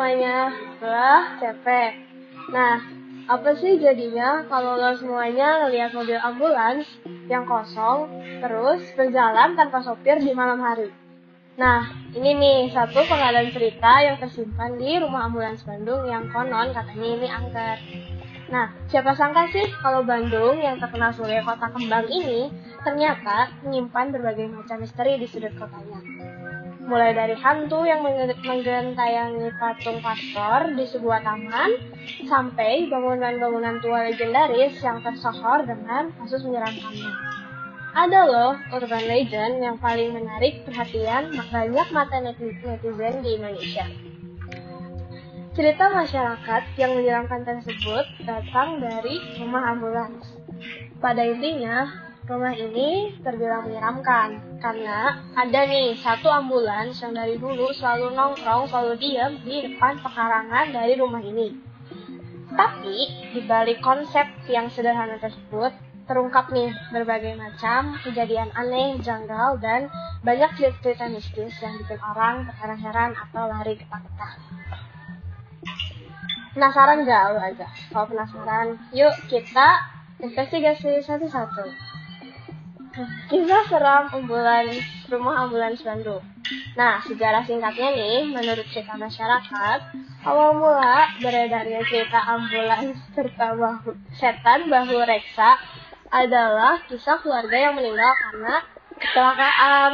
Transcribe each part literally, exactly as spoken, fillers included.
namanya lah C P. Nah, apa sih jadinya kalau lo semuanya ngelihat mobil ambulans yang kosong terus berjalan tanpa sopir di malam hari? Nah, ini nih satu pengalaman cerita yang tersimpan di rumah ambulans Bandung yang konon katanya ini angker. Nah, siapa sangka sih kalau Bandung yang terkenal sebagai kota kembang ini ternyata menyimpan berbagai macam misteri di sudut kotanya. Mulai dari hantu yang menggentayangi patung pastor di sebuah taman, sampai bangunan-bangunan tua legendaris yang tersohor dengan kasus menyeramkannya. Ada loh urban legend yang paling menarik perhatian banyak mata netizen di Indonesia. Cerita masyarakat yang menyeramkan tersebut datang dari rumah ambulans. Pada intinya, rumah ini terbilang menyeramkan karena ada nih satu ambulans yang dari dulu selalu nongkrong, selalu diam di depan pekarangan dari rumah ini. Tapi di balik konsep yang sederhana tersebut terungkap nih berbagai macam kejadian aneh, janggal, dan banyak cerita-cerita mistis yang bikin orang terheran-heran atau lari ketakutan. Penasaran gak lo aja? Kalau penasaran, yuk kita investigasi satu-satu. Kisah seram ambulans rumah ambulans Bandung. Nah, sejarah singkatnya nih, menurut cerita masyarakat, awal mula beredarnya cerita ambulans serta bahu, setan Bahureksa adalah kisah keluarga yang meninggal karena kecelakaan.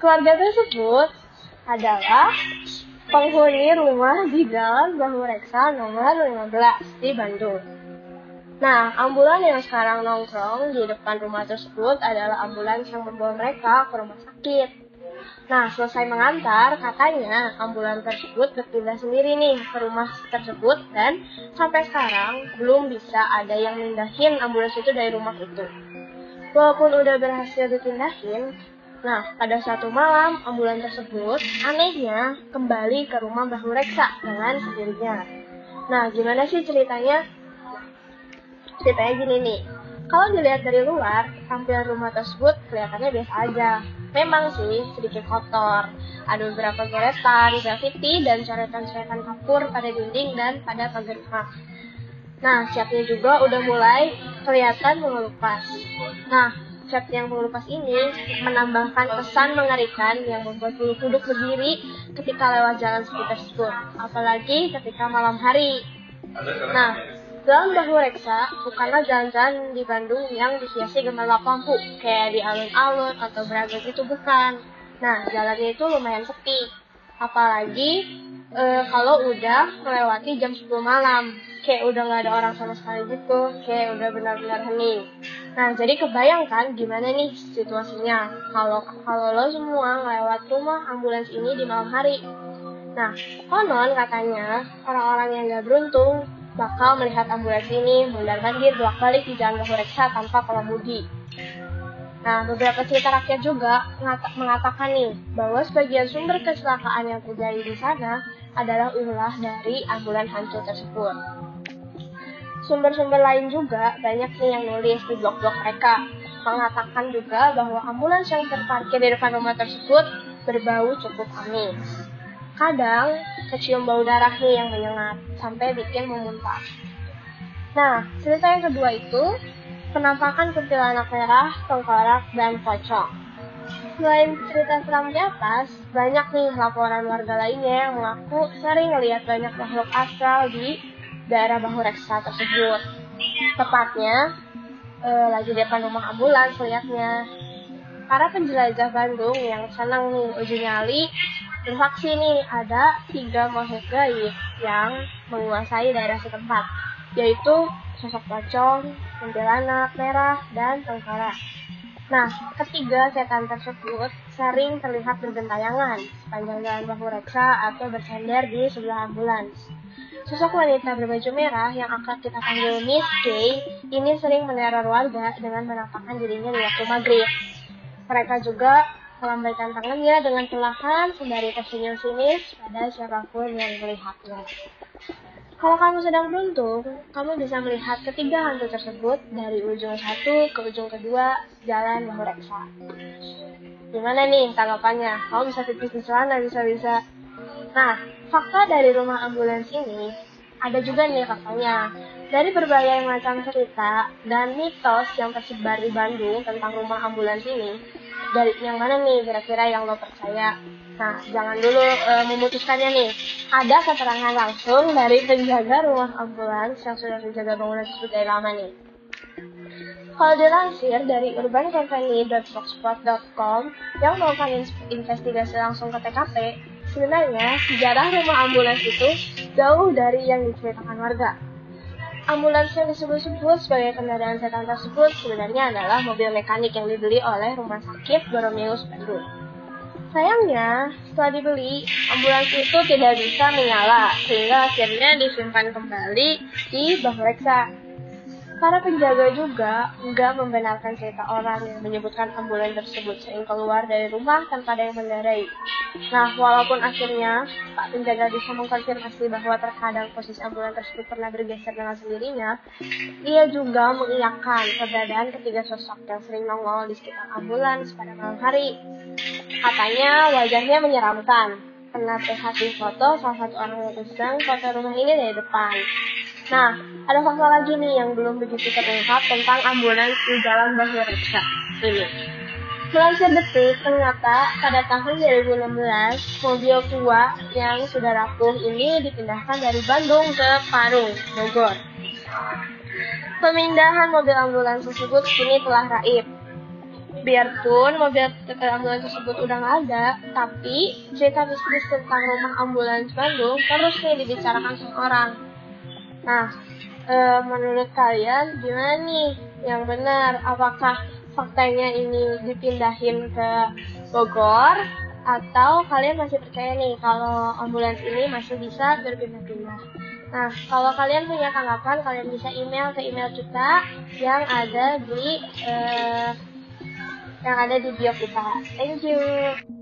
Keluarga tersebut adalah penghuni rumah di Jalan Bahureksa nomor lima belas di Bandung. Nah, ambulans yang sekarang nongkrong di depan rumah tersebut adalah ambulans yang membawa mereka ke rumah sakit. Nah, selesai mengantar, katanya ambulans tersebut berpindah sendiri nih ke rumah tersebut dan sampai sekarang belum bisa ada yang mindahin ambulans itu dari rumah itu. Walaupun udah berhasil dipindahin, nah, pada suatu malam ambulans tersebut anehnya kembali ke rumah Bahureksa dengan sendirinya. Nah, gimana sih ceritanya? Ceritanya gini nih, kalau dilihat dari luar, tampilan rumah tersebut kelihatannya biasa aja. Memang sih sedikit kotor, ada beberapa goretan, grafiti, dan coretan-coretan kapur pada dinding dan pada pagar rumah. Nah, catnya juga udah mulai kelihatan mengelupas. Nah, cat yang mengelupas ini menambahkan kesan mengerikan yang membuat bulu kuduk berdiri ketika lewat jalan sekitar tersebut, apalagi ketika malam hari. Nah, Jalan Bahureksa bukanlah jalan-jalan di Bandung yang dihiasi gemerlap lampu, kayak di alun-alun atau Braga gitu, bukan. Nah, jalannya itu lumayan sepi, apalagi e, kalau udah melewati jam sepuluh malam, kayak udah nggak ada orang sama sekali gitu, kayak udah benar-benar hening. Nah, jadi kebayangkan gimana nih situasinya kalau kalau lo semua ngelewat rumah ambulans ini di malam hari. Nah, konon katanya orang-orang yang nggak beruntung bakal melihat ambulans ini mendarkan diri bolak-balik di Jalan Bahureksa tanpa pengemudi. Nah, beberapa cerita rakyat juga mengatakan nih bahwa sebagian sumber kecelakaan yang terjadi di sana adalah ulah dari ambulans hantu tersebut. Sumber-sumber lain juga banyak nih yang nulis di blog-blog mereka mengatakan juga bahwa ambulans yang terparkir di depan rumah tersebut berbau cukup aneh. Kadang kecium bau darah nih yang menyengat sampai bikin memuntah. Nah, cerita yang kedua itu penampakan kuntilanak merah, tengkorak, dan pocong. Selain cerita seram di atas, banyak nih laporan warga lainnya yang mengaku sering melihat banyak makhluk astral di daerah Bahureksa tersebut. Tepatnya eh, lagi di depan rumah ambulans lihatnya. Para penjelajah Bandung yang senang nih uji nyali bersaksi nih ada tiga makhluk gaib yang menguasai daerah setempat, yaitu sosok pocong, kuntilanak merah, dan tengkorak. Nah, ketiga setan tersebut sering terlihat bergentayangan sepanjang jalan Bahureksa atau bersender di sebelah ambulans. Sosok wanita berbaju merah yang akan kita panggil Miss K ini sering meneror warga dengan menampakkan dirinya di waktu maghrib. Mereka juga melambaikan tangannya dengan perlahan sembari tersenyum sinis pada siapapun yang melihatnya. Kalau kamu sedang beruntung, kamu bisa melihat ketiga hantu tersebut dari ujung satu ke ujung kedua Jalan Bahureksa. Gimana nih tanggapannya? Kamu bisa pipis di celana bisa-bisa. Nah, fakta dari rumah ambulans ini, ada juga nih faktanya. Dari berbagai macam cerita dan mitos yang tersebar di Bandung tentang rumah ambulans ini, dari yang mana nih kira-kira yang lo percaya? Nah, jangan dulu e, memutuskannya nih. Ada keterangan langsung dari penjaga rumah ambulans yang sudah menjaga bangunan tersebut dari lama nih. Kalau dilansir dari urban conveni dot blogspot dot com yang melakukan investigasi langsung ke T K P, sebenarnya sejarah rumah ambulans itu jauh dari yang diceritakan warga. Ambulans yang disebut-sebut sebagai kendaraan setan tersebut sebenarnya adalah mobil mekanik yang dibeli oleh rumah sakit Boromeus Pedur. Sayangnya, setelah dibeli, ambulans itu tidak bisa menyala, sehingga akhirnya disimpan kembali di Bahureksa. Para penjaga juga enggak membenarkan cerita orang yang menyebutkan ambulans tersebut sering keluar dari rumah tanpa ada yang mendarai. Nah, walaupun akhirnya Pak Penjaga bisa mengkonfirmasi bahwa terkadang posisi ambulans tersebut pernah bergeser dengan sendirinya, dia juga mengiyakan keberadaan ketiga sosok yang sering nongol di sekitar ambulans pada malam hari. Katanya wajahnya menyeramkan. Pernah terlihat di foto salah satu orang yang sedang foto rumah ini dari depan. Nah, ada fakta lagi nih yang belum begitu terungkap tentang ambulans di Jalan Bahureksa ini. Melansir Detik, ternyata pada tahun dua ribu enam belas, mobil tua yang sudah rapuh ini dipindahkan dari Bandung ke Parung, Bogor. Pemindahan mobil ambulans tersebut kini telah raib. Biarpun mobil ambulans tersebut udah nggak ada, tapi cerita bisnis tentang rumah ambulans Bandung terus nih dibicarakan sama orang. Nah, e, menurut kalian gimana nih yang benar? Apakah faktanya ini dipindahin ke Bogor? Atau kalian masih percaya nih kalau ambulans ini masih bisa berpindah-pindah? Nah, kalau kalian punya tanggapan, kalian bisa email ke email kita yang ada di e, yang ada di bio kita. Thank you.